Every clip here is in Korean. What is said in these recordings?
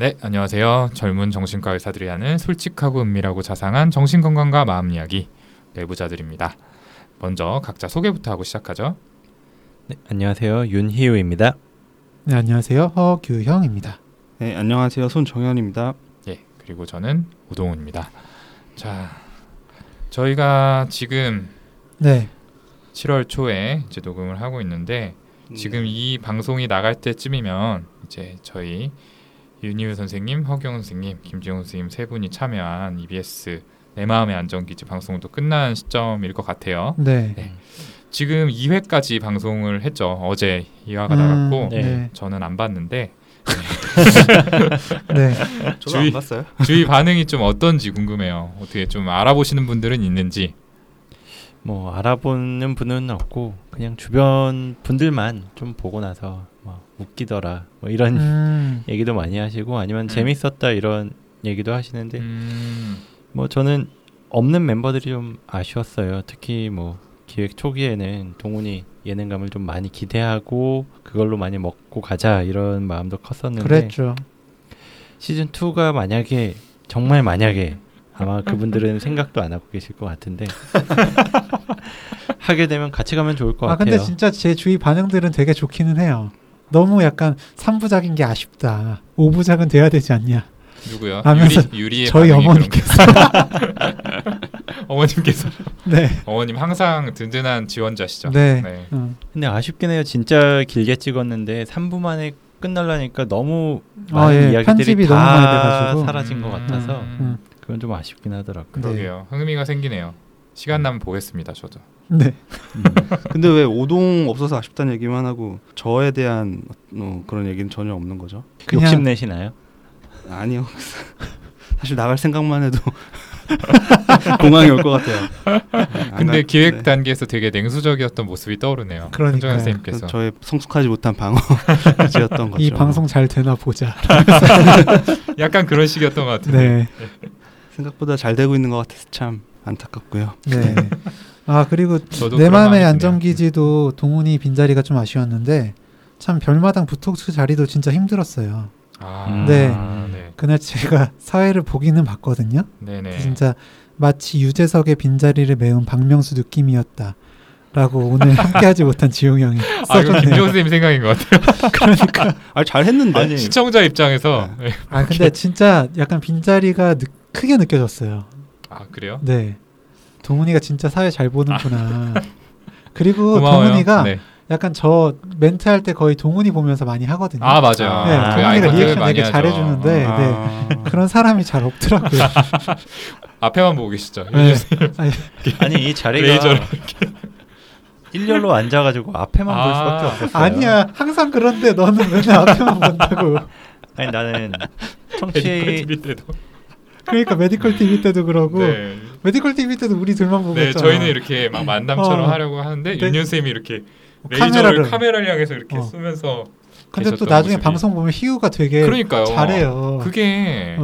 네, 안녕하세요. 젊은 정신과 의사들이 하는 솔직하고 은밀하고 자상한 정신건강과 마음 이야기, 내부자들입니다. 먼저 각자 소개부터 하고 시작하죠. 네, 안녕하세요. 윤희우입니다. 네, 안녕하세요. 허규형입니다. 네, 안녕하세요. 손정현입니다. 예, 그리고 저는 오동훈입니다. 자, 저희가 지금 네. 7월 초에 이제 녹음을 하고 있는데 지금 이 방송이 나갈 때쯤이면 이제 저희 윤희우 선생님, 허경 선생님, 김지용 선생님 세 분이 참여한 EBS 내 마음의 안정기지 방송도 끝난 시점일 것 같아요. 네. 네. 지금 2회까지 방송을 했죠. 어제 2화가 나갔고 네. 저는 안 봤는데 네. 저도 안 봤어요. 주위 반응이 좀 어떤지 궁금해요. 어떻게 좀 알아보시는 분들은 있는지. 뭐 알아보는 분은 없고 그냥 주변 분들만 좀 보고 나서 뭐 웃기더라 뭐 이런 얘기도 많이 하시고 아니면 재밌었다 이런 얘기도 하시는데 뭐 저는 없는 멤버들이 좀 아쉬웠어요. 특히 뭐 기획 초기에는 동훈이 예능감을 좀 많이 기대하고 그걸로 많이 먹고 가자 이런 마음도 컸었는데 그랬죠. 시즌 2가 만약에 정말 만약에 아마 그분들은 생각도 안 하고 계실 것 같은데 하게 되면 같이 가면 좋을 것 같아요. 근데 진짜 제 주위 반응들은 되게 좋기는 해요. 너무 약간 3부작인 게 아쉽다. 5부작은 돼야 되지 않냐. 누구요? 유리의 저희 어머님께서 어머님께서 네. 어머님 항상 든든한 지원자시죠. 네. 네. 근데 아쉽긴 해요. 진짜 길게 찍었는데 3부 만에 끝나려니까 너무 많은 이야기들이 다 너무 많이 돼가지고. 사라진 것 같아서 그건 좀 아쉽긴 하더라고요. 그러게요. 네. 흥미가 생기네요. 시간 나면 보겠습니다. 저도. 네. 근데 왜 오동 없어서 아쉽다는 얘기만 하고 저에 대한 그런 얘기는 전혀 없는 거죠? 그냥... 욕심내시나요? 아니요. 사실 나갈 생각만 해도 공항이 올 것 같아요. 근데 기획 네. 단계에서 되게 냉소적이었던 모습이 떠오르네요. 그러니까요. 선생님께서. 저의 성숙하지 못한 방어였던 거죠. 이 방송 잘 되나 보자. 약간 그런 식이었던 것 같아요. 네. 생각보다 잘 되고 있는 것 같아서 참 안타깝고요. 네. 아 그리고 내 마음의 안정기지도 동훈이 빈자리가 좀 아쉬웠는데 참 별마당 부톡스 자리도 진짜 힘들었어요. 아, 네. 네. 그날 제가 사회를 보기는 봤거든요. 네네. 진짜 마치 유재석의 빈자리를 메운 박명수 느낌이었다 라고 오늘 함께하지 못한 지용이 형이 써줬네요. 아, 김지용 선생님 생각인 것 같아요. 그러니까 아, 잘했는데 아니, 시청자 입장에서 네. 아 근데 진짜 약간 빈자리가 크게 느껴졌어요. 아 그래요? 네. 동훈이가 진짜 사회 잘 보는구나. 그리고 고마워요. 동훈이가 네. 약간 저 멘트 할 때 거의 동훈이 보면서 많이 하거든요. 아 맞아요. 네, 동훈이가 리액션 되게 잘해주는데 네, 그런 사람이 잘 없더라고요. 앞에만 보고 계시죠. 네. 아니 이 자리가 1열로 앉아가지고 앞에만 볼 수밖에 없었어요. 아니야 항상 그런데 너는 맨날 앞에만 본다고. 아니 나는 청취 그러니까 메디컬TV 때도 그러고 네. 메디컬TV 때도 우리 둘만 보고 있잖아요. 네, 저희는 이렇게 막 만담처럼 하려고 하는데 네. 윤현 쌤이 이렇게 카메라를 향해서 이렇게 쏘면서 근데 또 나중에 모습이. 방송 보면 희우가 되게 그러니까요. 잘해요. 그게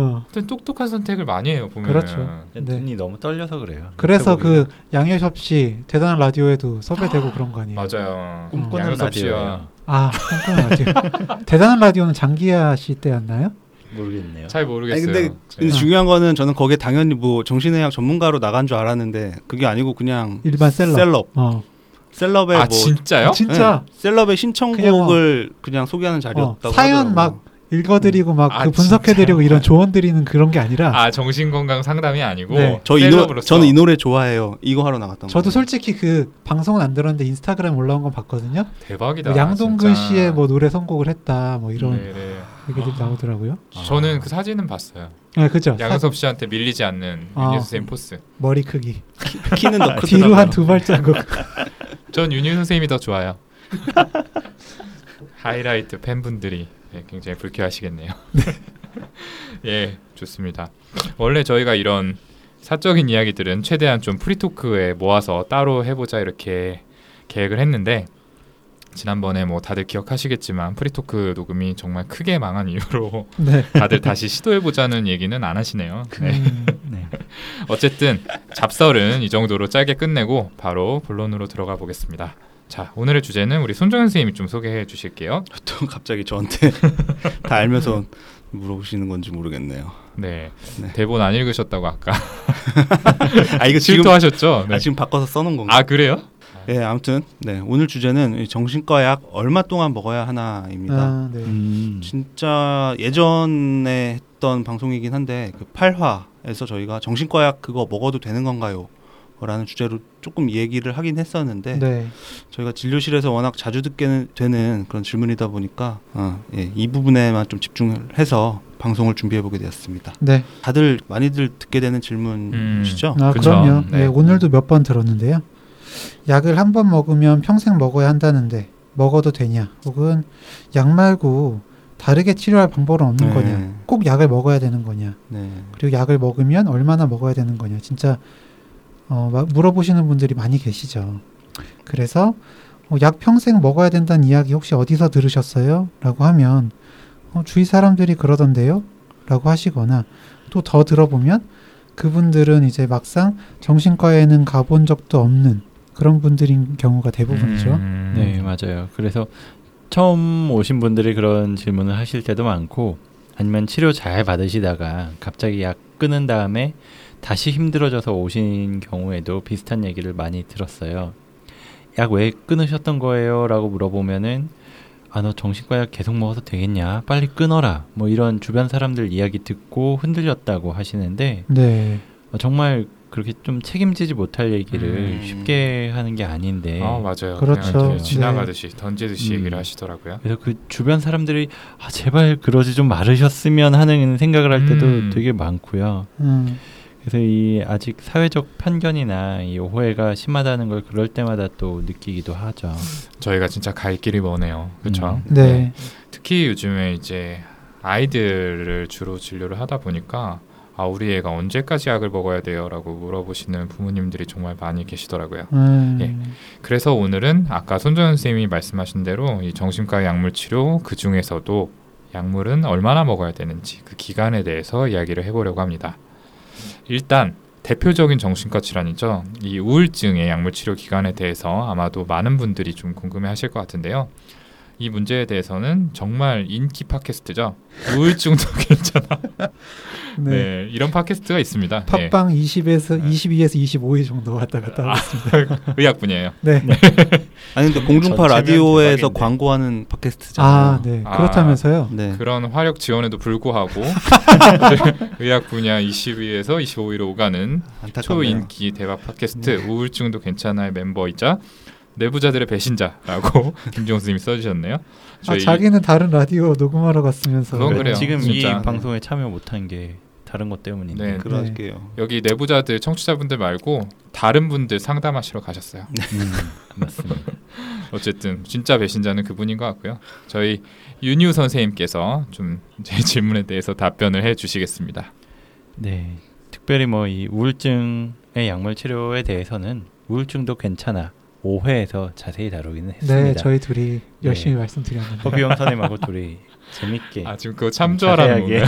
똑똑한 선택을 많이 해요. 보면 그렇죠. 눈이 네. 너무 떨려서 그래요. 그래서 그 양효섭 씨 대단한 라디오에도 섭외되고 그런 거 아니에요? 맞아요. 꿈꾸는 라디오요. 아 꿈꾸는 라디오. 대단한 라디오는 장기하 씨 때였나요? 모르겠네요. 잘 모르겠어요. 아니, 근데 중요한 거는 저는 거기에 당연히 뭐 정신의학 전문가로 나간 줄 알았는데 그게 아니고 그냥 일반 셀럽. 셀럽의 아, 뭐 진짜요? 진짜 네. 셀럽의 신청곡을 그냥 소개하는 자리였다고 사연 하더라고요. 막 읽어드리고 막 그 분석해드리고 이런 조언 드리는 그런 게 아니라 아 정신건강 상담이 아니고 네. 저는 이 노래 좋아해요. 이거 하러 나갔던 거예요. 저도 솔직히 그 방송은 안 들었는데 인스타그램 올라온 건 봤거든요. 대박이다. 뭐 양동근 진짜. 씨의 뭐 노래 선곡을 했다 뭐 이런 얘기들 나오더라고요. 저는 그 사진은 봤어요. 네, 그죠. 양섭 씨한테 밀리지 않는 윤희우 선생님 포스. 머리 크기. 키는 더 크더라고요. 뒤로 한 2 발자국. 전 윤희우 선생님이 더 좋아요. 하이라이트 팬분들이 굉장히 불쾌하시겠네요. 예, 좋습니다. 원래 저희가 이런 사적인 이야기들은 최대한 좀 프리토크에 모아서 따로 해보자 이렇게 계획을 했는데, 지난번에 뭐 다들 기억하시겠지만 프리토크 녹음이 정말 크게 망한 이유로 네. 다들 다시 시도해보자는 얘기는 안 하시네요. 네. 네. 어쨌든 잡설은 이 정도로 짧게 끝내고 바로 본론으로 들어가 보겠습니다. 자, 오늘의 주제는 우리 손정현 선생님이 좀 소개해 주실게요. 또 갑자기 저한테 다 알면서 물어보시는 건지 모르겠네요. 네. 네. 대본 안 읽으셨다고 아까. 아, 이거 지금 실토하셨죠? 네. 아, 지금 바꿔서 써놓은 건가요? 아, 그래요? 네, 아무튼 네, 오늘 주제는 정신과 약 얼마 동안 먹어야 하나입니다. 아, 네. 진짜 예전에 했던 방송이긴 한데 그 8화에서 저희가 정신과 약 그거 먹어도 되는 건가요? 라는 주제로 조금 얘기를 하긴 했었는데 네. 저희가 진료실에서 워낙 자주 듣게 되는 그런 질문이다 보니까 예, 이 부분에만 좀 집중해서 방송을 준비해보게 되었습니다. 네. 다들 많이들 듣게 되는 질문이시죠? 아, 그럼요. 네. 예, 오늘도 몇 번 들었는데요. 약을 한 번 먹으면 평생 먹어야 한다는데 먹어도 되냐? 혹은 약 말고 다르게 치료할 방법은 없는 네. 거냐? 꼭 약을 먹어야 되는 거냐? 네. 그리고 약을 먹으면 얼마나 먹어야 되는 거냐? 진짜 물어보시는 분들이 많이 계시죠. 그래서 약 평생 먹어야 된다는 이야기 혹시 어디서 들으셨어요? 라고 하면 주위 사람들이 그러던데요? 라고 하시거나, 또 더 들어보면 그분들은 이제 막상 정신과에는 가본 적도 없는 그런 분들인 경우가 대부분이죠. 네, 맞아요. 그래서 처음 오신 분들이 그런 질문을 하실 때도 많고, 아니면 치료 잘 받으시다가 갑자기 약 끊은 다음에 다시 힘들어져서 오신 경우에도 비슷한 얘기를 많이 들었어요. 약 왜 끊으셨던 거예요? 라고 물어보면은 아, 너 정신과 약 계속 먹어서 되겠냐? 빨리 끊어라. 뭐 이런 주변 사람들 이야기 듣고 흔들렸다고 하시는데 네. 정말 그렇게 좀 책임지지 못할 얘기를 쉽게 하는 게 아닌데 맞아요. 그렇죠. 지나가듯이 네. 던지듯이 얘기를 하시더라고요. 그래서 그 주변 사람들이 아, 제발 그러지 좀 말으셨으면 하는 생각을 할 때도 되게 많고요. 그래서 이 아직 사회적 편견이나 이 오해가 심하다는 걸 그럴 때마다 또 느끼기도 하죠. 저희가 진짜 갈 길이 머네요. 그렇죠? 네. 네. 특히 요즘에 이제 아이들을 주로 진료를 하다 보니까 아, 우리 애가 언제까지 약을 먹어야 돼요? 라고 물어보시는 부모님들이 정말 많이 계시더라고요. 예. 그래서 오늘은 아까 손정현 선생님이 말씀하신 대로 이 정신과 약물 치료 그 중에서도 약물은 얼마나 먹어야 되는지 그 기간에 대해서 이야기를 해보려고 합니다. 일단 대표적인 정신과 질환이죠. 이 우울증의 약물 치료 기간에 대해서 아마도 많은 분들이 좀 궁금해하실 것 같은데요. 이 문제에 대해서는 정말 인기 팟캐스트죠. 우울증도 괜찮아. 네. 네, 이런 팟캐스트가 있습니다. 팟빵 예. 22에서 25회 정도 왔다 갔다 하겠습니다. 의학 분야예요. 네. 네. 아니 근데 공중파 라디오에서 광고하는 팟캐스트잖아요. 아, 네. 그렇다면서요? 아, 네. 그런 화력 지원에도 불구하고 의학 분야 22에서 25위로 오가는 안타깝네요. 초인기 대박 팟캐스트 네. 우울증도 괜찮아의 멤버이자 내부자들의 배신자라고 김종호 선생님이 써주셨네요. 아, 자기는 다른 라디오 녹음하러 갔으면서 그건 그래요. 지금 진짜. 이 방송에 참여 못한 게 다른 것 때문인데 네, 그럴게요. 네. 여기 내부자들 청취자분들 말고 다른 분들 상담하시러 가셨어요. 맞습니다. 어쨌든 진짜 배신자는 그분인 것 같고요. 저희 윤희우 선생님께서 좀 제 질문에 대해서 답변을 해주시겠습니다. 네, 특별히 뭐 이 우울증의 약물 치료에 대해서는 우울증도 괜찮아. 5회에서 자세히 다루기는 했습니다. 네, 저희 둘이 열심히 네. 말씀드렸는데 허비 형사님하고 둘이 재밌게 아 지금 그거 참조하라는 거예요?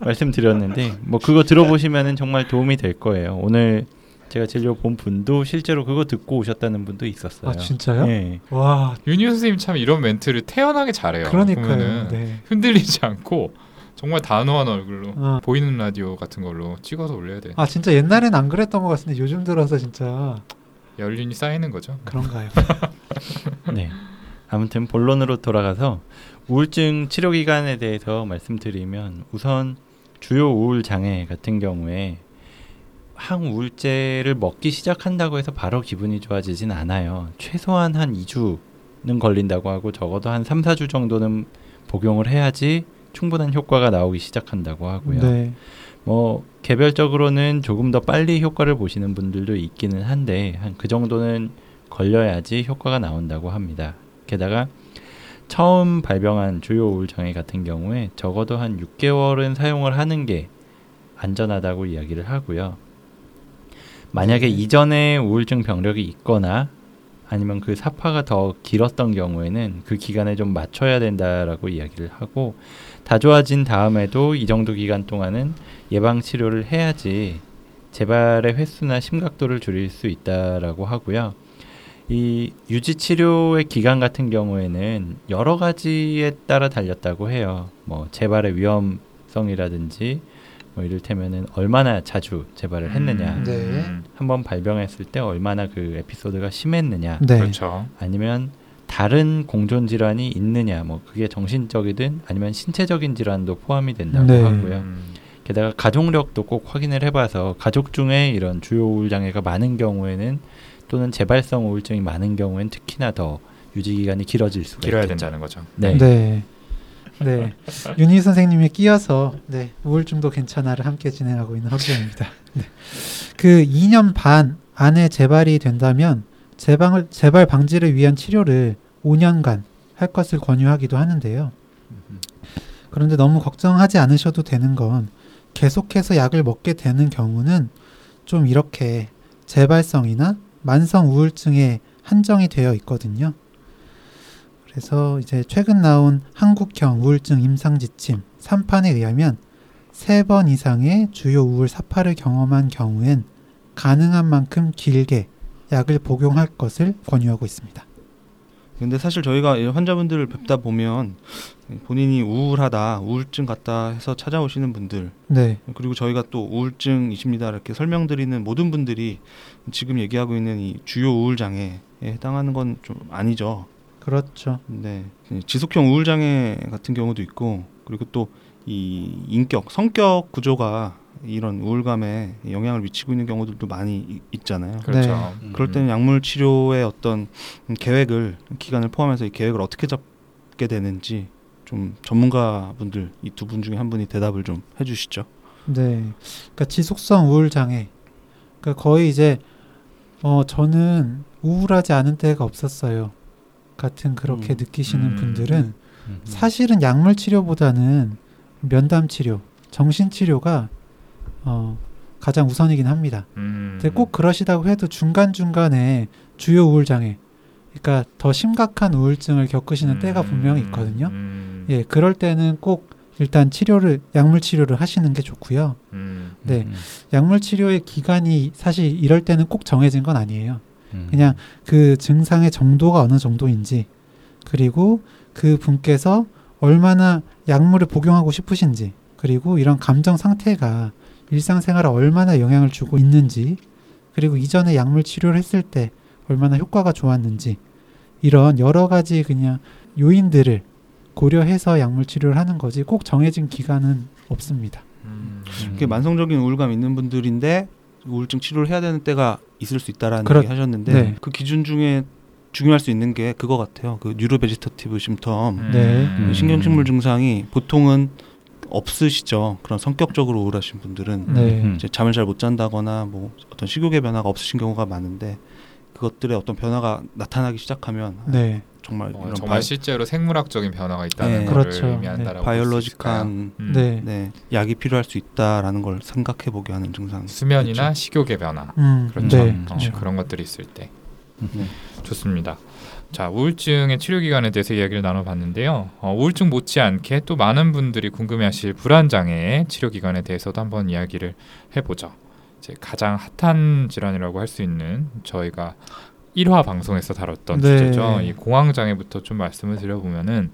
말씀드렸는데 뭐 그거 들어보시면은 정말 도움이 될 거예요. 오늘 제가 진료 본 분도 실제로 그거 듣고 오셨다는 분도 있었어요. 아 진짜요? 네. 와, 윤희우 선생님 참 이런 멘트를 태연하게 잘해요. 그러니까요. 네. 흔들리지 않고 정말 단호한 얼굴로 보이는 라디오 같은 걸로 찍어서 올려야 돼. 아 진짜 옛날엔 안 그랬던 것 같은데 요즘 들어서 진짜 연륜이 쌓이는 거죠. 그런가요? 네. 아무튼 본론으로 돌아가서 우울증 치료 기간에 대해서 말씀드리면 우선 주요 우울 장애 같은 경우에 항우울제를 먹기 시작한다고 해서 바로 기분이 좋아지진 않아요. 최소한 한 2주는 걸린다고 하고 적어도 한 3, 4주 정도는 복용을 해야지 충분한 효과가 나오기 시작한다고 하고요. 네. 뭐 개별적으로는 조금 더 빨리 효과를 보시는 분들도 있기는 한데 한 그 정도는 걸려야지 효과가 나온다고 합니다. 게다가 처음 발병한 주요 우울장애 같은 경우에 적어도 한 6개월은 사용을 하는 게 안전하다고 이야기를 하고요. 만약에 이전에 우울증 병력이 있거나 아니면 그 사파가 더 길었던 경우에는 그 기간에 좀 맞춰야 된다라고 이야기를 하고, 다 좋아진 다음에도 이 정도 기간 동안은 예방치료를 해야지 재발의 횟수나 심각도를 줄일 수 있다라고 하고요. 이 유지치료의 기간 같은 경우에는 여러 가지에 따라 달렸다고 해요. 뭐 재발의 위험성이라든지 뭐 이를테면은 얼마나 자주 재발을 했느냐, 네. 한번 발병했을 때 얼마나 그 에피소드가 심했느냐, 네. 그렇죠. 아니면 다른 공존 질환이 있느냐, 뭐 그게 정신적이든 아니면 신체적인 질환도 포함이 된다고 네. 하고요. 게다가 가족력도 꼭 확인을 해봐서 가족 중에 이런 주요 우울 장애가 많은 경우에는 또는 재발성 우울증이 많은 경우에는 특히나 더 유지 기간이 길어질 수가 길어야 있겠죠. 된다는 거죠. 네. 네. 네, 윤희 선생님이 끼어서 네, 우울증도 괜찮아를 함께 진행하고 있는 허기영입니다. 네. 그 2년 반 안에 재발이 된다면 재발 방지를 위한 치료를 5년간 할 것을 권유하기도 하는데요. 그런데 너무 걱정하지 않으셔도 되는 건 계속해서 약을 먹게 되는 경우는 좀 이렇게 재발성이나 만성 우울증에 한정이 되어 있거든요. 그래서 이제 최근 나온 한국형 우울증 임상지침 3판에 의하면 3번 이상의 주요 우울 사파를 경험한 경우엔 가능한 만큼 길게 약을 복용할 것을 권유하고 있습니다. 근데 사실 저희가 환자분들을 뵙다 보면 본인이 우울하다, 우울증 같다 해서 찾아오시는 분들, 네. 그리고 저희가 또 우울증이십니다 이렇게 설명드리는 모든 분들이 지금 얘기하고 있는 이 주요 우울장애에 해당하는 건 좀 아니죠. 그렇죠. 네, 지속형 우울장애 같은 경우도 있고, 그리고 또 이 인격, 성격 구조가 이런 우울감에 영향을 미치고 있는 경우들도 많이 있잖아요. 그렇죠. 네. 그럴 때는 약물 치료의 어떤 계획을, 기간을 포함해서 이 계획을 어떻게 잡게 되는지 좀 전문가분들, 이 두 분 중에 한 분이 대답을 좀 해주시죠. 네, 그러니까 지속성 우울장애, 그러니까 거의 이제 저는 우울하지 않은 때가 없었어요. 같은 그렇게 느끼시는 분들은 사실은 약물 치료보다는 면담 치료, 정신 치료가 가장 우선이긴 합니다. 근데 꼭 그러시다고 해도 중간중간에 주요 우울장애, 그러니까 더 심각한 우울증을 겪으시는 때가 분명히 있거든요. 예, 그럴 때는 꼭 일단 치료를, 약물 치료를 하시는 게 좋고요. 네, 약물 치료의 기간이 사실 이럴 때는 꼭 정해진 건 아니에요. 그냥 그 증상의 정도가 어느 정도인지, 그리고 그 분께서 얼마나 약물을 복용하고 싶으신지, 그리고 이런 감정 상태가 일상생활에 얼마나 영향을 주고 있는지, 그리고 이전에 약물 치료를 했을 때 얼마나 효과가 좋았는지, 이런 여러 가지 그냥 요인들을 고려해서 약물 치료를 하는 거지 꼭 정해진 기간은 없습니다. 그게 만성적인 우울감 있는 분들인데 우울증 치료를 해야 되는 때가 있을 수 있다라는 얘기 하셨는데, 네. 그 기준 중에 중요할 수 있는 게 그거 같아요. 그 뉴로베지터티브 심텀, 네. 신경식물 증상이 보통은 없으시죠. 그런 성격적으로 우울하신 분들은 네. 이제 잠을 잘 못 잔다거나 뭐 어떤 식욕의 변화가 없으신 경우가 많은데, 그것들의 어떤 변화가 나타나기 시작하면 네. 정말 실제로 생물학적인 변화가 있다는 네. 것을 그렇죠. 의미한다라고 네. 바이올로직한 네. 약이 필요할 수 있다라는 걸 생각해보게 하는 증상, 수면이나 그렇죠. 식욕의 변화 그렇죠. 네. 그렇죠. 그런 것들이 있을 때 네. 좋습니다. 자, 우울증의 치료 기간에 대해서 이야기를 나눠봤는데요. 우울증 못지않게 또 많은 분들이 궁금해하실 불안장애의 치료 기간에 대해서도 한번 이야기를 해보죠. 이제 가장 핫한 질환이라고 할 수 있는, 저희가 1화 방송에서 다뤘던 네. 주제죠. 이 공황장애부터 좀 말씀을 드려보면은,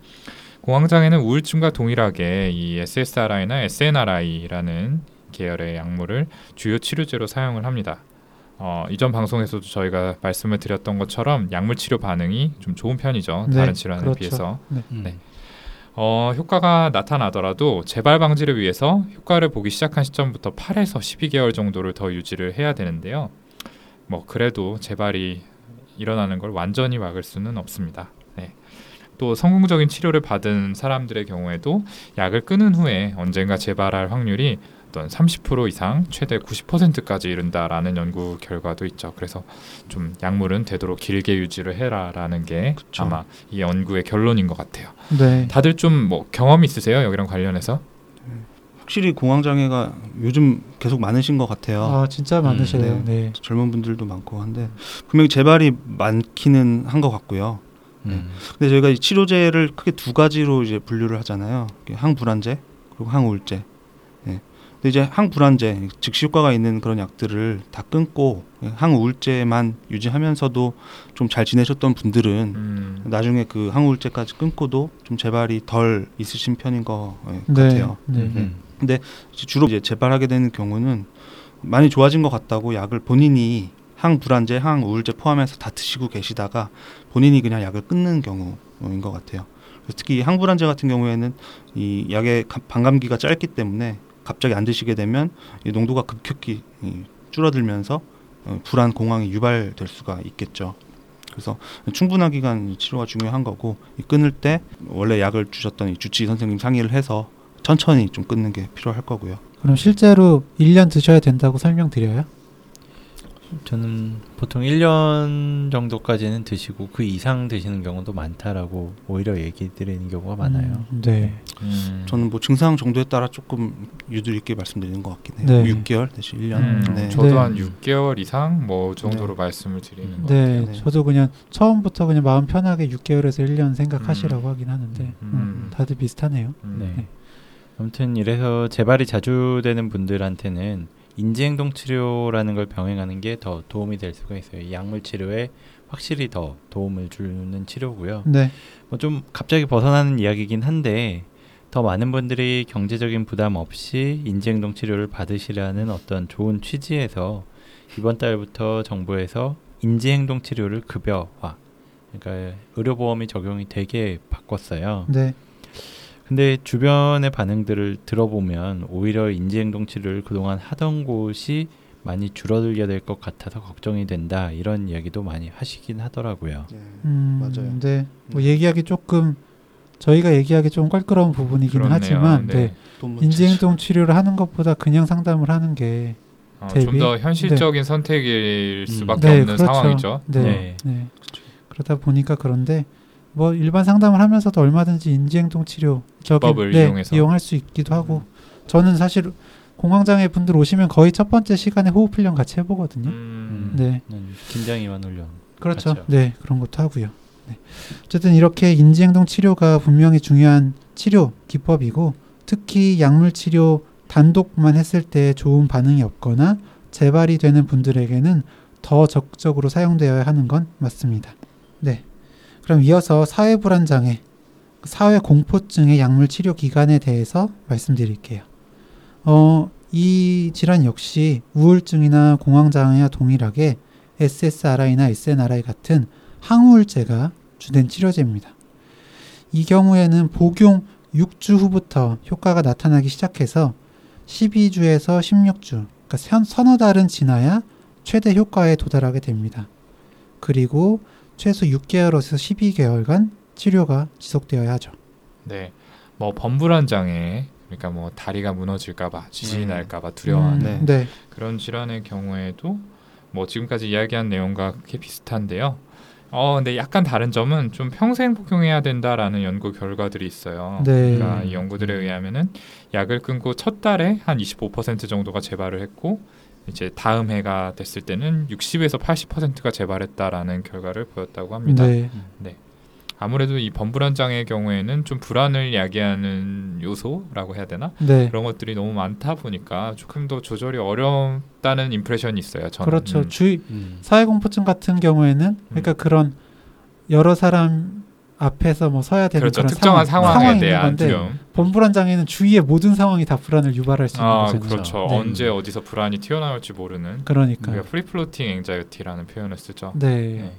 공황장애는 우울증과 동일하게 이 SSRI나 SNRI라는 계열의 약물을 주요 치료제로 사용을 합니다. 이전 방송에서도 저희가 말씀을 드렸던 것처럼 약물 치료 반응이 좀 좋은 편이죠. 네, 다른 질환에 그렇죠. 비해서. 네. 네. 효과가 나타나더라도 재발 방지를 위해서 효과를 보기 시작한 시점부터 8에서 12개월 정도를 더 유지를 해야 되는데요. 뭐 그래도 재발이 일어나는 걸 완전히 막을 수는 없습니다. 네. 또 성공적인 치료를 받은 사람들의 경우에도 약을 끊은 후에 언젠가 재발할 확률이 어떤 30% 이상 최대 90%까지 이른다라는 연구 결과도 있죠. 그래서 좀 약물은 되도록 길게 유지를 해라라는 게 그쵸. 아마 이 연구의 결론인 것 같아요. 네. 다들 좀 뭐 경험 있으세요? 여기랑 관련해서? 확실히 공황장애가 요즘 계속 많으신 것 같아요. 아 진짜 많으시네요. 네. 젊은 분들도 많고 한데 분명히 재발이 많기는 한 것 같고요. 근데 저희가 이 치료제를 크게 두 가지로 이제 분류를 하잖아요. 항불안제 그리고 항우울제. 네. 근데 이제 항불안제 즉시 효과가 있는 그런 약들을 다 끊고 항우울제만 유지하면서도 좀 잘 지내셨던 분들은 나중에 그 항우울제까지 끊고도 좀 재발이 덜 있으신 편인 것 같아요. 네. 근데 주로 이제 재발하게 되는 경우는 많이 좋아진 것 같다고 약을 본인이 항불안제, 항우울제 포함해서 다 드시고 계시다가 본인이 그냥 약을 끊는 경우인 것 같아요. 특히 항불안제 같은 경우에는 이 약의 반감기가 짧기 때문에 갑자기 안 드시게 되면 이 농도가 급격히 줄어들면서 불안 공황이 유발될 수가 있겠죠. 그래서 충분한 기간 치료가 중요한 거고 이 끊을 때 원래 약을 주셨던 이 주치의 선생님 상의를 해서 천천히 좀 끊는 게 필요할 거고요. 그럼 실제로 1년 드셔야 된다고 설명드려요? 저는 보통 1년 정도까지는 드시고 그 이상 드시는 경우도 많다라고 오히려 얘기 드리는 경우가 많아요. 네. 저는 뭐 증상 정도에 따라 조금 유도리 있게 말씀드리는 것 같긴 해요. 네. 6개월 대신 1년. 네. 저도 한 6개월 이상 뭐 정도로 말씀을 드리는 것 같아요. 네. 저도 그냥 처음부터 그냥 마음 편하게 6개월에서 1년 생각하시라고 하긴 하는데 다들 비슷하네요. 네. 아무튼 이래서 재발이 자주 되는 분들한테는 인지행동치료라는 걸 병행하는 게 더 도움이 될 수가 있어요. 이 약물치료에 확실히 더 도움을 주는 치료고요. 네. 뭐 좀 갑자기 벗어나는 이야기긴 한데 더 많은 분들이 경제적인 부담 없이 인지행동치료를 받으시라는 어떤 좋은 취지에서 이번 달부터 정부에서 인지행동치료를 급여화, 그러니까 의료보험이 적용이 되게 바꿨어요. 네. 근데 주변의 반응들을 들어보면 오히려 인지행동치료를 그동안 하던 곳이 많이 줄어들게 될 것 같아서 걱정이 된다 이런 이야기도 많이 하시긴 하더라고요. 네, 맞아요. 근데 뭐 얘기하기 조금 저희가 얘기하기 좀 껄끄러운 부분이긴 그렇네요. 하지만 네. 인지행동치료를 하는 것보다 그냥 상담을 하는 게 좀 더 현실적인 선택일 수밖에 없는 그렇죠. 상황이죠. 네. 그렇죠. 그러다 보니까 그런데 뭐 일반 상담을 하면서도 얼마든지 인지행동치료 기법을 이용해서 이용할 수 있기도 하고 저는 사실 공황장애 분들 오시면 거의 첫 번째 시간에 호흡훈련 같이 해보거든요. 네. 긴장이완 훈련. 그렇죠. 같죠. 네, 그런 것도 하고요. 네. 어쨌든 이렇게 인지행동치료가 분명히 중요한 치료 기법이고 특히 약물치료 단독만 했을 때 좋은 반응이 없거나 재발이 되는 분들에게는 더 적극적으로 사용되어야 하는 건 맞습니다. 네. 그럼 이어서 사회불안장애, 사회공포증의 약물치료 기간에 대해서 말씀드릴게요. 이 질환 역시 우울증이나 공황장애와 동일하게 SSRI나 SNRI 같은 항우울제가 주된 치료제입니다. 이 경우에는 복용 6주 후부터 효과가 나타나기 시작해서 12주에서 16주, 그러니까 서너 달은 지나야 최대 효과에 도달하게 됩니다. 그리고 최소 6개월에서 12개월간 치료가 지속되어야 하죠. 네, 뭐 범불안 장애, 그러니까 뭐 다리가 무너질까봐, 지진이 날까봐 두려워하는 네. 그런 질환의 경우에도 뭐 지금까지 이야기한 내용과 꽤 비슷한데요. 근데 약간 다른 점은 좀 평생 복용해야 된다라는 연구 결과들이 있어요. 네. 그러니까 이 연구들에 의하면은 약을 끊고 첫 달에 한 25% 정도가 재발을 했고. 이제 다음 해가 됐을 때는 60에서 80%가 재발했다라는 결과를 보였다고 합니다. 네. 아무래도 이 범불안 장애의 경우에는 좀 불안을 야기하는 요소라고 해야 되나? 그런 것들이 너무 많다 보니까 조금 더 조절이 어렵다는 인프레션이 있어요. 저는. 그렇죠. 사회공포증 같은 경우에는 그러니까 그런 여러 사람 앞에서 뭐 서야 되는 그렇죠. 그런 특정한 상황에 대한 두려움. 범불안 장애는 주위의 모든 상황이 다 불안을 유발할 수 있는 거잖아요. 그렇죠. 네. 언제 어디서 불안이 튀어나올지 모르는. 그러니까. 우리가 프리플로팅 앵자이어티라는 표현을 쓰죠. 네.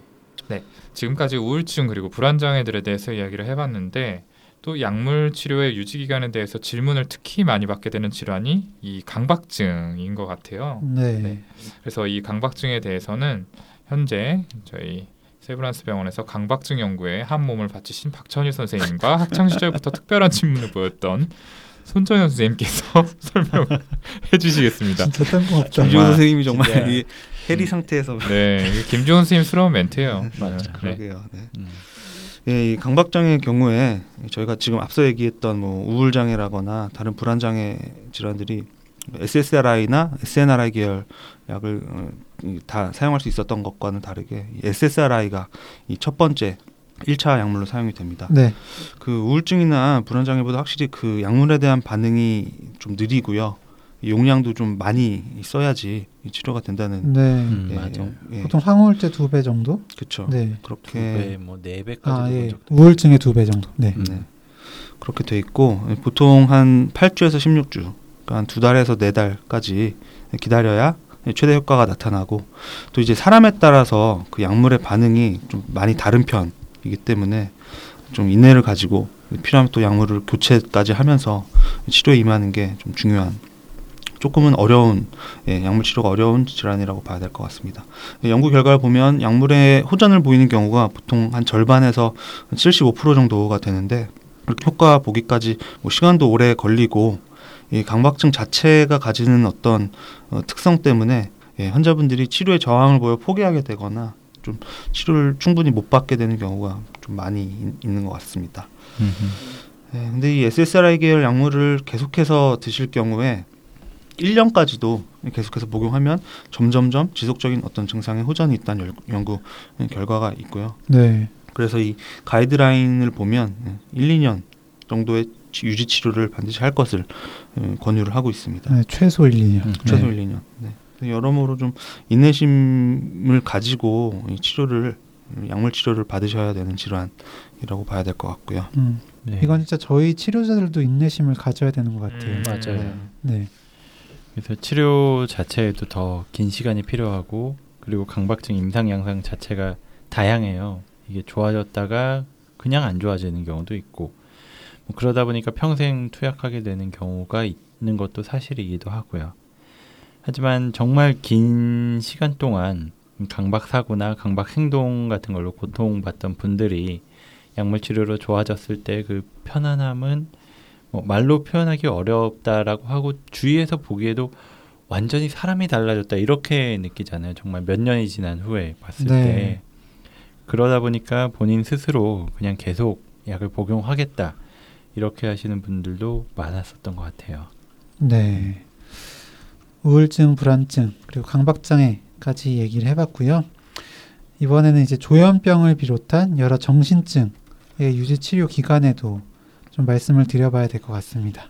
지금까지 우울증 그리고 불안 장애들에 대해서 이야기를 해봤는데 또 약물 치료의 유지 기간에 대해서 질문을 특히 많이 받게 되는 질환이 이 강박증인 것 같아요. 네. 그래서 이 강박증에 대해서는 현재 저희 세브란스 병원에서 강박증 연구에 한 몸을 바치신 박천일 선생님과 학창 시절부터 특별한 친분을 보였던 손정현 선생님께서 설명을 해주시겠습니다. 진짜 뜬금없다. 김주호 선생님이 정말 이 해리 상태에서 네, 김주호 선생님스러운 멘트예요. 맞죠. 그러게요. 네. 예, 이 강박장애의 경우에 저희가 지금 앞서 얘기했던 뭐 우울장애라거나 다른 불안장애 질환들이 SSRI나 SNRI 계열 약을 다 사용할 수 있었던 것과는 다르게 SSRI가 이 첫 번째 1차 약물로 사용이 됩니다. 네. 그 우울증이나 불안장애보다 확실히 그 약물에 대한 반응이 좀 느리고요. 용량도 좀 많이 써야지 치료가 된다는. 네, 예, 맞아요. 예. 보통 상우울제 2배 정도? 그렇죠. 네, 그렇게 2배, 뭐 4배까지. 아, 예. 우울증의 2배 정도. 네. 네. 그렇게 돼 있고 보통 한 8주에서 16주, 그러니까 한 2달에서 4달까지 기다려야 최대 효과가 나타나고, 또 이제 사람에 따라서 그 약물의 반응이 좀 많이 다른 편이기 때문에 좀 인내를 가지고 필요하면 또 약물을 교체까지 하면서 치료에 임하는 게 좀 중요한, 조금은 어려운, 예, 약물 치료가 어려운 질환이라고 봐야 될 것 같습니다. 예, 연구 결과를 보면 약물의 호전을 보이는 경우가 보통 한 절반에서 75% 정도가 되는데, 이렇게 효과 보기까지 뭐 시간도 오래 걸리고 이 강박증 자체가 가지는 어떤 특성 때문에, 예, 환자분들이 치료에 저항을 보여 포기하게 되거나 좀 치료를 충분히 못 받게 되는 경우가 좀 많이 있는 것 같습니다. 예, 근데 이 SSRI 계열 약물을 계속해서 드실 경우에 1년까지도 계속해서 복용하면 점점점 지속적인 어떤 증상의 호전이 있다는 연구 결과가 있고요. 네. 그래서 이 가이드라인을 보면 1, 2년 정도의 유지 치료를 반드시 할 것을 권유를 하고 있습니다. 네, 최소 1, 2년. 최소 1, 2년. 네. 여러모로 좀 인내심을 가지고 이 치료를, 약물 치료를 받으셔야 되는 질환이라고 봐야 될 것 같고요. 네. 이건 진짜 저희 치료자들도 인내심을 가져야 되는 것 같아요. 맞아요. 네. 그래서 치료 자체에도 더 긴 시간이 필요하고, 그리고 강박증 임상 양상 자체가 다양해요. 이게 좋아졌다가 그냥 안 좋아지는 경우도 있고, 뭐 그러다 보니까 평생 투약하게 되는 경우가 있는 것도 사실이기도 하고요. 하지만 정말 긴 시간 동안 강박사고나 강박행동 같은 걸로 고통받던 분들이 약물치료로 좋아졌을 때 그 편안함은 뭐 말로 표현하기 어렵다라고 하고, 주위에서 보기에도 완전히 사람이 달라졌다 이렇게 느끼잖아요. 정말 몇 년이 지난 후에 봤을 네. 때. 그러다 보니까 본인 스스로 그냥 계속 약을 복용하겠다 이렇게 하시는 분들도 많았었던 것 같아요. 네. 우울증, 불안증, 그리고 강박장애까지 얘기를 해봤고요. 이번에는 이제 조현병을 비롯한 여러 정신증의 유지치료 기간에도 좀 말씀을 드려봐야 될 것 같습니다.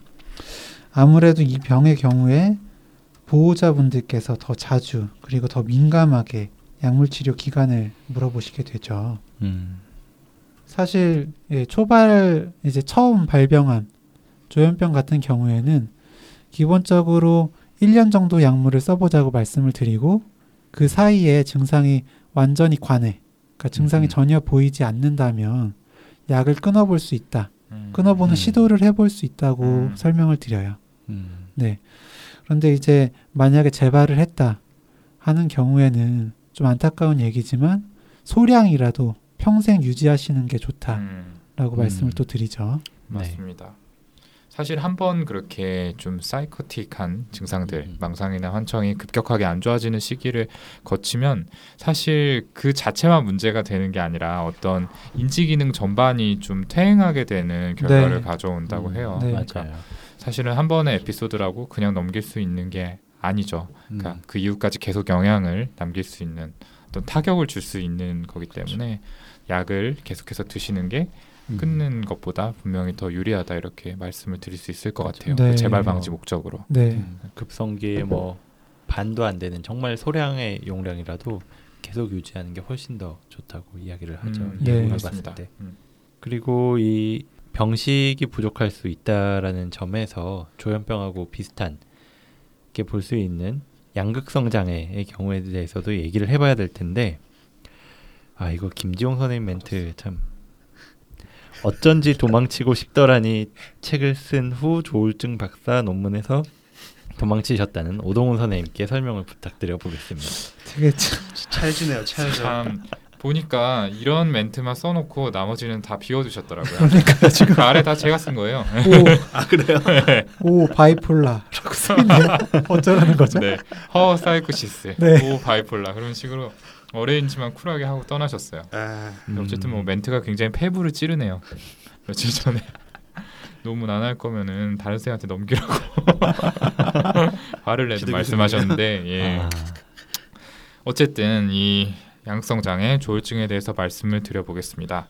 아무래도 이 병의 경우에 보호자분들께서 더 자주 그리고 더 민감하게 약물치료 기간을 물어보시게 되죠. 사실 예, 초발 이제 처음 발병한 조현병 같은 경우에는 기본적으로 1년 정도 약물을 써보자고 말씀을 드리고, 그 사이에 증상이 완전히 관해, 그러니까 증상이 전혀 보이지 않는다면 약을 끊어볼 수 있다. 끊어보는 시도를 해볼 수 있다고 설명을 드려요. 네. 그런데 이제 만약에 재발을 했다 하는 경우에는 좀 안타까운 얘기지만 소량이라도 평생 유지하시는 게 좋다라고 말씀을 또 드리죠. 맞습니다. 네. 사실 한번 그렇게 좀 사이코틱한 증상들, 망상이나 환청이 급격하게 안 좋아지는 시기를 거치면 사실 그 자체만 문제가 되는 게 아니라 어떤 인지기능 전반이 좀 퇴행하게 되는 결과를 네. 가져온다고 해요. 네. 그러니까 맞아요. 사실은 한 번의 에피소드라고 그냥 넘길 수 있는 게 아니죠. 그러니까 그 이후까지 계속 영향을 남길 수 있는, 어떤 타격을 줄 수 있는 거기 때문에 그렇죠. 약을 계속해서 드시는 게 끊는 것보다 분명히 더 유리하다 이렇게 말씀을 드릴 수 있을 것 같아요. 네. 그 재발 방지 목적으로. 네. 급성기에 뭐 반도 안 되는 정말 소량의 용량이라도 계속 유지하는 게 훨씬 더 좋다고 이야기를 하죠. 네, 맞습니다. 그리고 이 병식이 부족할 수 있다라는 점에서 조현병하고 비슷한 게 볼 수 있는 양극성 장애의 경우에 대해서도 얘기를 해봐야 될 텐데, 아 이거 김지용 선생님 멘트 참. 어쩐지 도망치고 싶더라니 책을 쓴 후 조울증 박사 논문에서 도망치셨다는 오동훈 선생님께 설명을 부탁드려 보겠습니다. 되게 참 찰지네요. 찰져. 보니까 이런 멘트만 써놓고 나머지는 다 비워두셨더라고요. 그러니까 지금 아래 다 제가 쓴 거예요. 오, 아 그래요? 네. 오 바이폴라라고 쓰이네요. 어쩌라는 거죠? 네, 허 사이코시스. 네. 오 바이폴라 그런 식으로 어레인지만 쿨하게 하고 떠나셨어요. 어쨌든 뭐 멘트가 굉장히 폐부를 찌르네요. 며칠 전에 논문 안 할 거면은 다른 쌤한테 넘기라고 화를 내듯 말씀하셨는데, 예. 아. 어쨌든 이 양성 장애, 조울증에 대해서 말씀을 드려보겠습니다.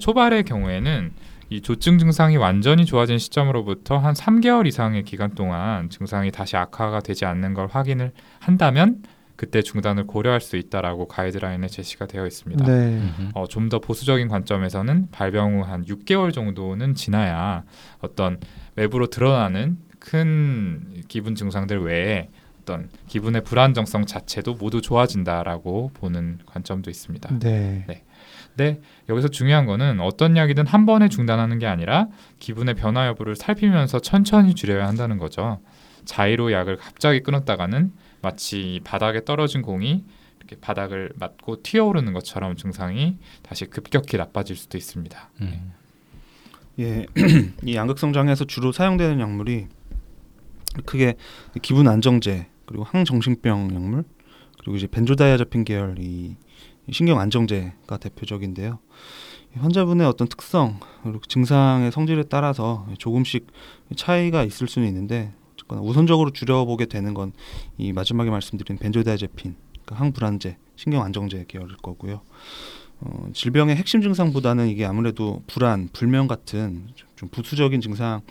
초발의 경우에는 이 조증 증상이 완전히 좋아진 시점으로부터 한 3개월 이상의 기간 동안 증상이 다시 악화가 되지 않는 걸 확인을 한다면 그때 중단을 고려할 수 있다라고 가이드라인에 제시가 되어 있습니다. 네. 좀 더 보수적인 관점에서는 발병 후 한 6개월 정도는 지나야 어떤 외부로 드러나는 큰 기분 증상들 외에 어떤 기분의 불안정성 자체도 모두 좋아진다라고 보는 관점도 있습니다. 네. 네. 근데 여기서 중요한 거는 어떤 약이든 한 번에 중단하는 게 아니라 기분의 변화 여부를 살피면서 천천히 줄여야 한다는 거죠. 자의로 약을 갑자기 끊었다가는 마치 바닥에 떨어진 공이 이렇게 바닥을 맞고 튀어오르는 것처럼 증상이 다시 급격히 나빠질 수도 있습니다. 네. 예, 이 양극성 장애에서 주로 사용되는 약물이 크게 기분 안정제 그리고 항정신병 약물 그리고 이제 벤조다이아제핀 계열 이 신경 안정제가 대표적인데요. 환자분의 어떤 특성 그리고 증상의 성질에 따라서 조금씩 차이가 있을 수는 있는데. 우선적으로 줄여보게 되는 건 이 마지막에 말씀드린 벤조다이아제핀, 그러니까 항불안제, 신경안정제 계열일 거고요. 질병의 핵심 증상보다는 이게 아무래도 불안, 불면 같은 좀 부수적인 증상을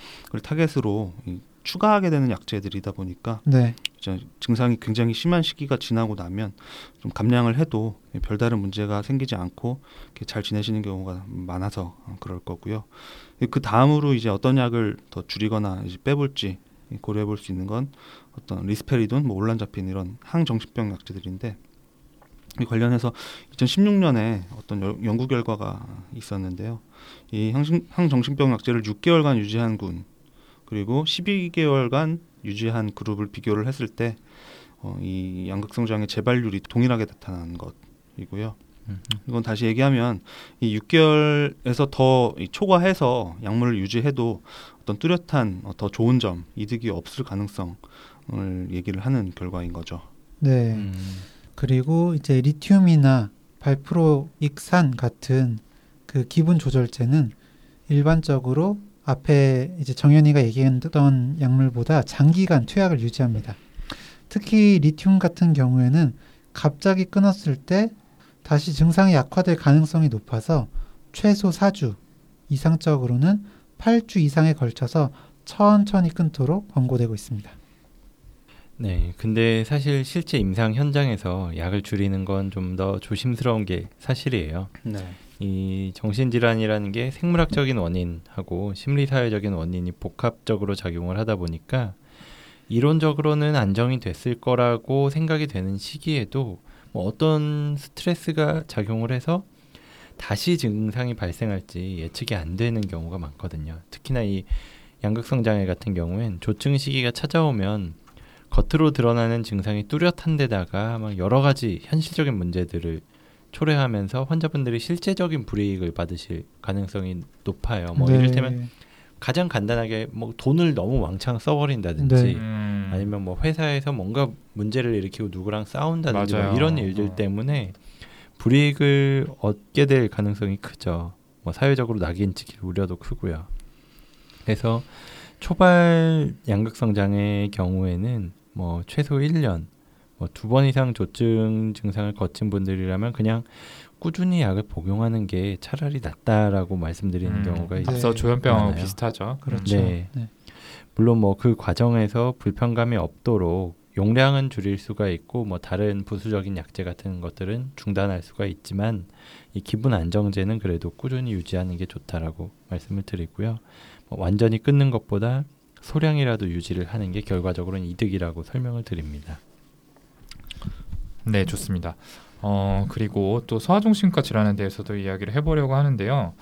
타겟으로 추가하게 되는 약제들이다 보니까 네. 증상이 굉장히 심한 시기가 지나고 나면 좀 감량을 해도 별다른 문제가 생기지 않고 이렇게 잘 지내시는 경우가 많아서 그럴 거고요. 그 다음으로 이제 어떤 약을 더 줄이거나 이제 빼볼지 고려해 볼 수 있는 건 어떤 리스페리돈, 뭐 올란자핀 이런 항정신병 약제들인데 이 관련해서 2016년에 어떤 연구 결과가 있었는데요. 이 항정신병 약제를 6개월간 유지한 군 그리고 12개월간 유지한 그룹을 비교를 했을 때 이 양극성 장애 재발률이 동일하게 나타난 것이고요. 이건 다시 얘기하면 이 6개월에서 더 초과해서 약물을 유지해도 어떤 뚜렷한 더 좋은 점, 이득이 없을 가능성을 얘기를 하는 결과인 거죠. 네. 그리고 이제 리튬이나 발프로익산 같은 그 기분 조절제는 일반적으로 앞에 이제 정연이가 얘기했던 약물보다 장기간 투약을 유지합니다. 특히 리튬 같은 경우에는 갑자기 끊었을 때 다시 증상이 악화될 가능성이 높아서 최소 4주, 이상적으로는 8주 이상에 걸쳐서 천천히 끊도록 권고되고 있습니다. 네, 근데 사실 실제 임상 현장에서 약을 줄이는 건 좀 더 조심스러운 게 사실이에요. 네. 이 정신질환이라는 게 생물학적인 원인하고 심리사회적인 원인이 복합적으로 작용을 하다 보니까 이론적으로는 안정이 됐을 거라고 생각이 되는 시기에도 어떤 스트레스가 작용을 해서 다시 증상이 발생할지 예측이 안 되는 경우가 많거든요. 특히나 이 양극성 장애 같은 경우엔 조증 시기가 찾아오면 겉으로 드러나는 증상이 뚜렷한 데다가 막 여러 가지 현실적인 문제들을 초래하면서 환자분들이 실제적인 불이익을 받으실 가능성이 높아요. 뭐 네. 이를테면 가장 간단하게 뭐 돈을 너무 왕창 써버린다든지 네. 아니면 뭐 회사에서 뭔가 문제를 일으키고 누구랑 싸운다든지 뭐 이런 일들 때문에 불이익을 얻게 될 가능성이 크죠. 뭐 사회적으로 낙인 찍힐 우려도 크고요. 그래서 초발 양극성 장애의 경우에는 뭐 최소 1년, 뭐 2번 이상 조증 증상을 거친 분들이라면 그냥 꾸준히 약을 복용하는 게 차라리 낫다라고 말씀드리는 경우가 있어요. 앞서 조현병하고 비슷하죠. 그렇죠. 네. 네. 물론 뭐 그 과정에서 불편감이 없도록 용량은 줄일 수가 있고 뭐 다른 부수적인 약제 같은 것들은 중단할 수가 있지만 이 기분 안정제는 그래도 꾸준히 유지하는 게 좋다라고 말씀을 드리고요. 뭐 완전히 끊는 것보다 소량이라도 유지를 하는 게 결과적으로는 이득이라고 설명을 드립니다. 네, 좋습니다. 그리고 또 소아중심과 질환에 대해서도 이야기를 해보려고 하는데요.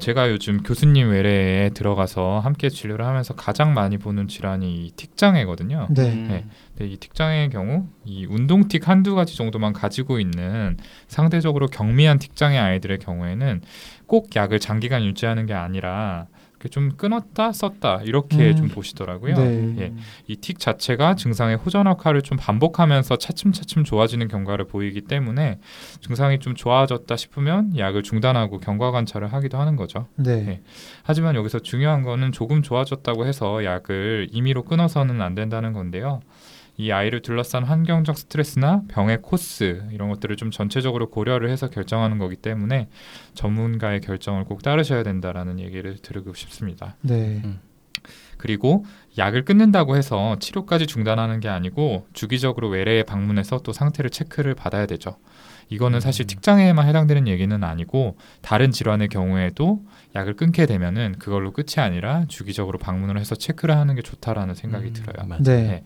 제가 요즘 교수님 외래에 들어가서 함께 진료를 하면서 가장 많이 보는 질환이 이 틱장애거든요. 네. 네. 근데 이 틱장애의 경우 이 운동틱 한두 가지 정도만 가지고 있는 상대적으로 경미한 틱장애 아이들의 경우에는 꼭 약을 장기간 유지하는 게 아니라 좀 끊었다 썼다 이렇게 좀 보시더라고요. 네. 예. 이 틱 자체가 증상의 호전악화를 좀 반복하면서 차츰차츰 좋아지는 경과를 보이기 때문에 증상이 좀 좋아졌다 싶으면 약을 중단하고 경과 관찰을 하기도 하는 거죠. 네. 예. 하지만 여기서 중요한 거는 조금 좋아졌다고 해서 약을 임의로 끊어서는 안 된다는 건데요. 이 아이를 둘러싼 환경적 스트레스나 병의 코스 이런 것들을 좀 전체적으로 고려를 해서 결정하는 거기 때문에 전문가의 결정을 꼭 따르셔야 된다라는 얘기를 드리고 싶습니다. 네. 그리고 약을 끊는다고 해서 치료까지 중단하는 게 아니고 주기적으로 외래에 방문해서 또 상태를 체크를 받아야 되죠. 이거는 사실 틱장애에만 해당되는 얘기는 아니고 다른 질환의 경우에도 약을 끊게 되면은 그걸로 끝이 아니라 주기적으로 방문을 해서 체크를 하는 게 좋다라는 생각이 들어요. 맞아요. 네. 네.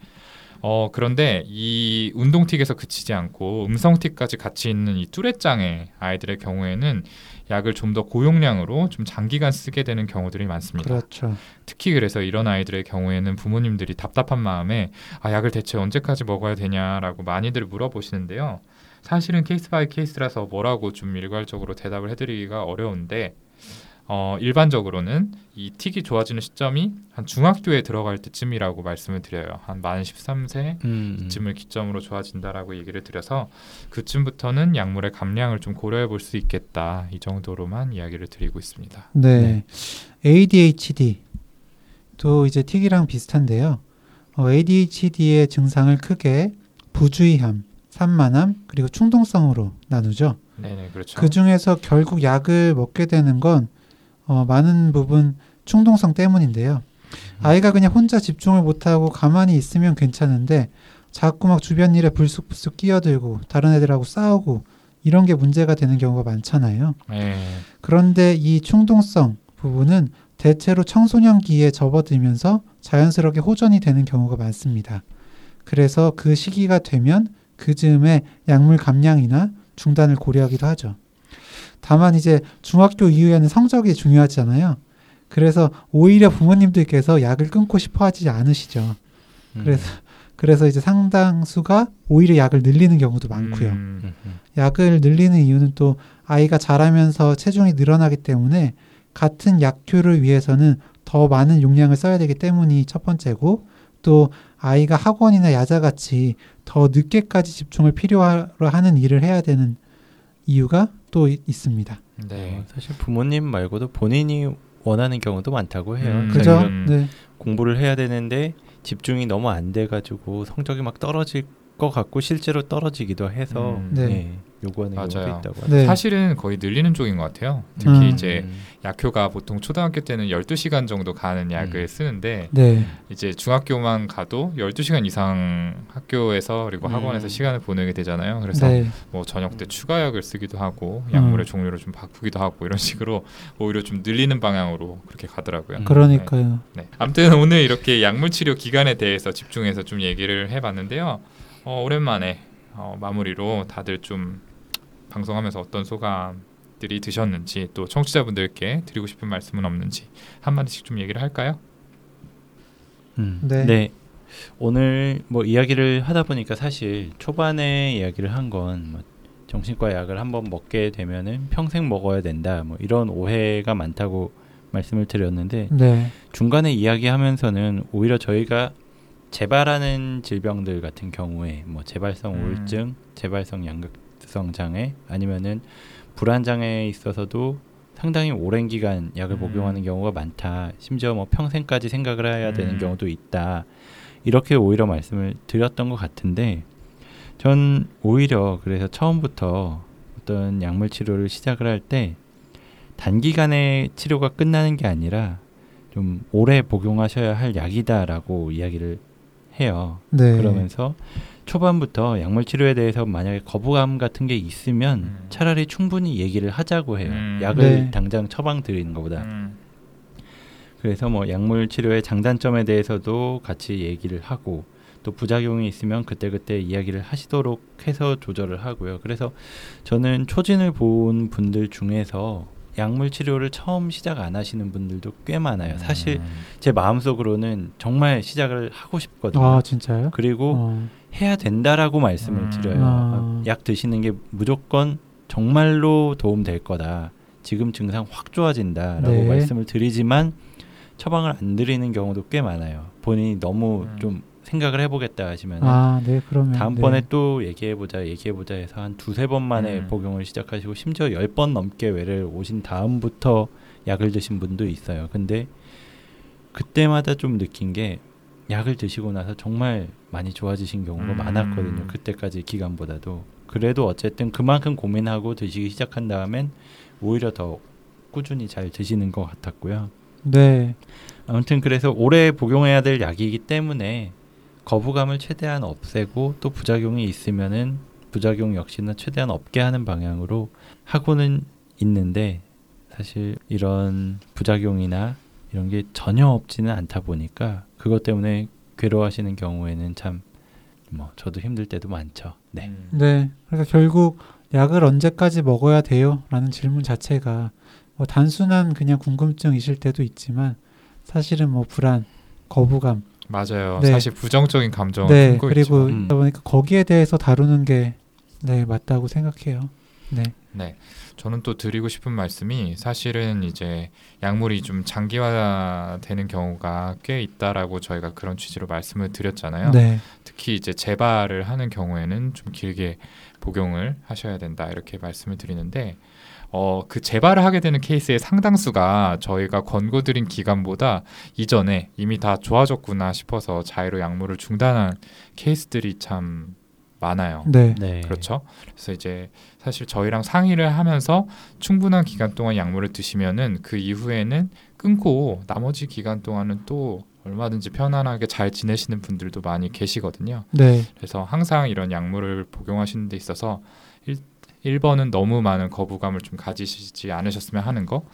그런데 이 운동틱에서 그치지 않고 음성틱까지 같이 있는 이 뚜렛장애 아이들의 경우에는 약을 좀 더 고용량으로 좀 장기간 쓰게 되는 경우들이 많습니다. 그렇죠. 특히 그래서 이런 아이들의 경우에는 부모님들이 답답한 마음에 약을 대체 언제까지 먹어야 되냐라고 많이들 물어보시는데요. 사실은 케이스 바이 케이스라서 뭐라고 좀 일괄적으로 대답을 해드리기가 어려운데 일반적으로는 이 틱이 좋아지는 시점이 한 중학교에 들어갈 때쯤이라고 말씀을 드려요. 한 만 13세 이쯤을 기점으로 좋아진다라고 얘기를 드려서 그쯤부터는 약물의 감량을 좀 고려해 볼 수 있겠다. 이 정도로만 이야기를 드리고 있습니다. 네. 네. ADHD도 이제 틱이랑 비슷한데요. ADHD의 증상을 크게 부주의함, 산만함, 그리고 충동성으로 나누죠. 네, 그렇죠. 그 중에서 결국 약을 먹게 되는 건 많은 부분 충동성 때문인데요. 아이가 그냥 혼자 집중을 못하고 가만히 있으면 괜찮은데 자꾸 막 주변 일에 불쑥불쑥 끼어들고 다른 애들하고 싸우고 이런 게 문제가 되는 경우가 많잖아요. 그런데 이 충동성 부분은 대체로 청소년기에 접어들면서 자연스럽게 호전이 되는 경우가 많습니다. 그래서 그 시기가 되면 그 즈음에 약물 감량이나 중단을 고려하기도 하죠. 다만 이제 중학교 이후에는 성적이 중요하잖아요. 그래서 오히려 부모님들께서 약을 끊고 싶어 하지 않으시죠. 그래서 이제 상당수가 오히려 약을 늘리는 경우도 많고요. 약을 늘리는 이유는 또 아이가 자라면서 체중이 늘어나기 때문에 같은 약효를 위해서는 더 많은 용량을 써야 되기 때문이 첫 번째고, 또 아이가 학원이나 야자같이 더 늦게까지 집중을 필요로 하는 일을 해야 되는 이유가 또 있습니다. 네, 사실 부모님 말고도 본인이 원하는 경우도 많다고 해요. 그죠? 네. 공부를 해야 되는데 집중이 너무 안 돼가지고 성적이 막 떨어질 것 같고 실제로 떨어지기도 해서 네, 요구하는 경우도 있다고 하죠. 네. 사실은 거의 늘리는 쪽인 것 같아요. 특히 이제 약효가 보통 초등학교 때는 12시간 정도 가는 약을 쓰는데 이제 중학교만 가도 12시간 이상 학교에서 그리고 학원에서 시간을 보내게 되잖아요. 그래서 뭐 저녁 때 추가약을 쓰기도 하고 약물의 종류를 좀 바꾸기도 하고 이런 식으로 오히려 좀 늘리는 방향으로 그렇게 가더라고요. 그러니까요. 네. 아무튼 오늘 이렇게 약물 치료 기간에 대해서 집중해서 좀 얘기를 해봤는데요. 오랜만에 마무리로 다들 좀 방송하면서 어떤 소감들이 드셨는지 또 청취자분들께 드리고 싶은 말씀은 없는지 한마디씩 좀 얘기를 할까요? 네. 오늘 뭐 이야기를 하다 보니까 사실 초반에 이야기를 한 건 뭐 정신과 약을 한번 먹게 되면은 평생 먹어야 된다 뭐 이런 오해가 많다고 말씀을 드렸는데 중간에 이야기하면서는 오히려 저희가 재발하는 질병들 같은 경우에 뭐 재발성 우울증, 재발성 양극성 장애 아니면은 불안 장애에 있어서도 상당히 오랜 기간 약을 복용하는 경우가 많다. 심지어 뭐 평생까지 생각을 해야 되는 경우도 있다. 이렇게 오히려 말씀을 드렸던 것 같은데 전 오히려 그래서 처음부터 어떤 약물 치료를 시작을 할 때 단기간에 치료가 끝나는 게 아니라 좀 오래 복용하셔야 할 약이다라고 이야기를 해요. 그러면서 초반부터 약물 치료에 대해서 만약에 거부감 같은 게 있으면 차라리 충분히 얘기를 하자고 해요. 약을 당장 처방 드리는 것보다. 그래서 뭐 약물 치료의 장단점에 대해서도 같이 얘기를 하고 또 부작용이 있으면 그때그때 이야기를 하시도록 해서 조절을 하고요. 그래서 저는 초진을 본 분들 중에서 약물 치료를 처음 시작 안 하시는 분들도 꽤 많아요. 사실 제 마음속으로는 정말 시작을 하고 싶거든요. 아, 진짜요? 그리고 해야 된다라고 말씀을 드려요. 약 드시는 게 무조건 정말로 도움될 거다. 지금 증상 확 좋아진다라고 네. 말씀을 드리지만 처방을 안 드리는 경우도 꽤 많아요. 본인이 너무 좀 생각을 해보겠다 하시면 아, 네, 그러면 다음번에 네. 또 얘기해보자 해서 한 두세 번 만에 복용을 시작하시고 심지어 10번 넘게 외래를 오신 다음부터 약을 드신 분도 있어요. 근데 그때마다 좀 느낀 게 약을 드시고 나서 정말 많이 좋아지신 경우가 많았거든요. 그때까지 기간보다도. 그래도 어쨌든 그만큼 고민하고 드시기 시작한 다음엔 오히려 더 꾸준히 잘 드시는 것 같았고요. 네. 아무튼 그래서 오래 복용해야 될 약이기 때문에 거부감을 최대한 없애고 또 부작용이 있으면은 부작용 역시나 최대한 없게 하는 방향으로 하고는 있는데 사실 이런 부작용이나 이런 게 전혀 없지는 않다 보니까 그것 때문에 괴로워하시는 경우에는 참 뭐 저도 힘들 때도 많죠. 네. 네. 그래서 결국 약을 언제까지 먹어야 돼요? 라는 질문 자체가 뭐 단순한 그냥 궁금증이실 때도 있지만 사실은 뭐 불안, 거부감 맞아요. 네. 사실 부정적인 감정을 품고 있죠. 그리고 그러니까 거기에 대해서 다루는 게 네, 맞다고 생각해요. 네. 네. 저는 또 드리고 싶은 말씀이 사실은 이제 약물이 좀 장기화되는 경우가 꽤 있다라고 저희가 그런 취지로 말씀을 드렸잖아요. 네. 특히 이제 재발을 하는 경우에는 좀 길게 복용을 하셔야 된다 이렇게 말씀을 드리는데 그 재발을 하게 되는 케이스의 상당수가 저희가 권고드린 기간보다 이전에 이미 다 좋아졌구나 싶어서 자의로 약물을 중단한 케이스들이 참 많아요. 네. 네. 그렇죠. 그래서 이제 사실 저희랑 상의를 하면서 충분한 기간 동안 약물을 드시면은 그 이후에는 끊고 나머지 기간 동안은 또 얼마든지 편안하게 잘 지내시는 분들도 많이 계시거든요. 네. 그래서 항상 이런 약물을 복용하시는 데 있어서 1번은 너무 많은 거부감을 좀 가지시지 않으셨으면 하는 거,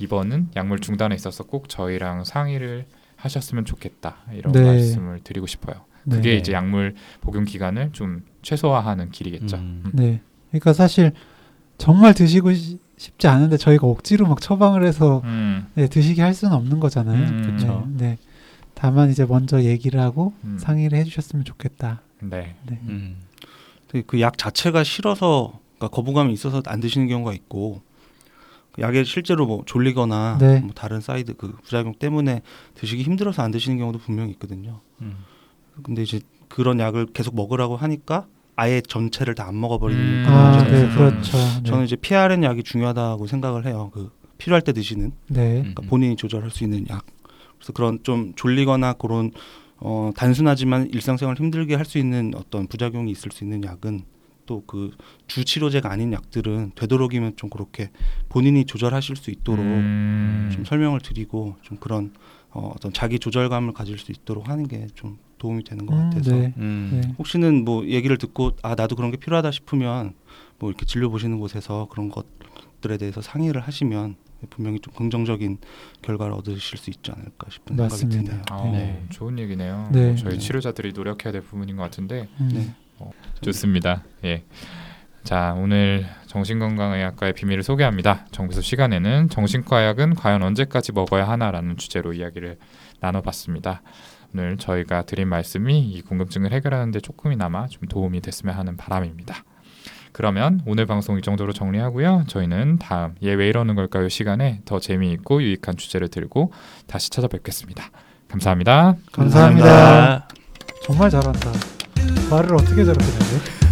2번은 약물 중단에 있어서 꼭 저희랑 상의를 하셨으면 좋겠다 이런 네. 말씀을 드리고 싶어요. 그게 네. 이제 약물 복용 기간을 좀 최소화하는 길이겠죠. 네, 그러니까 사실 정말 드시고 싶지 않은데 저희가 억지로 막 처방을 해서 네, 드시게 할 수는 없는 거잖아요. 그렇죠. 네, 네. 다만 이제 먼저 얘기를 하고 상의를 해주셨으면 좋겠다. 네. 네. 그 약 자체가 싫어서 그러니까 거부감이 있어서 안 드시는 경우가 있고 약에 실제로 뭐 졸리거나 네. 뭐 다른 사이드 그 부작용 때문에 드시기 힘들어서 안 드시는 경우도 분명히 있거든요. 근데 이제 그런 약을 계속 먹으라고 하니까 아예 전체를 다 안 먹어버리는 경우가 있어서 네, 그렇죠. 저는 네. 이제 PRN 약이 중요하다고 생각을 해요. 그 필요할 때 드시는 네. 그러니까 본인이 조절할 수 있는 약. 그래서 그런 좀 졸리거나 그런 단순하지만 일상생활 힘들게 할 수 있는 어떤 부작용이 있을 수 있는 약은 또 그 주치료제가 아닌 약들은 되도록이면 좀 그렇게 본인이 조절하실 수 있도록 좀 설명을 드리고 좀 그런 어떤 자기 조절감을 가질 수 있도록 하는 게 좀 도움이 되는 것 같아서 네. 혹시는 뭐 얘기를 듣고 아 나도 그런 게 필요하다 싶으면 뭐 이렇게 진료 보시는 곳에서 그런 것들에 대해서 상의를 하시면 분명히 좀 긍정적인 결과를 얻으실 수 있지 않을까 싶은 맞습니다. 생각이 드네요. 아, 네. 좋은 얘기네요. 네. 저희 치료자들이 노력해야 될 부분인 것 같은데 네. 좋습니다. 예. 자, 오늘 정신건강의학과의 비밀을 소개합니다. 정비소 시간에는 정신과 약은 과연 언제까지 먹어야 하나라는 주제로 이야기를 나눠봤습니다. 오늘 저희가 드린 말씀이 이 궁금증을 해결하는 데 조금이나마 좀 도움이 됐으면 하는 바람입니다. 그러면 오늘 방송 이 정도로 정리하고요. 저희는 다음 얘 왜 이러는 걸까요? 시간에 더 재미있고 유익한 주제를 들고 다시 찾아뵙겠습니다. 감사합니다. 감사합니다. 정말 잘한다. 말을 어떻게 저렇게 잘해?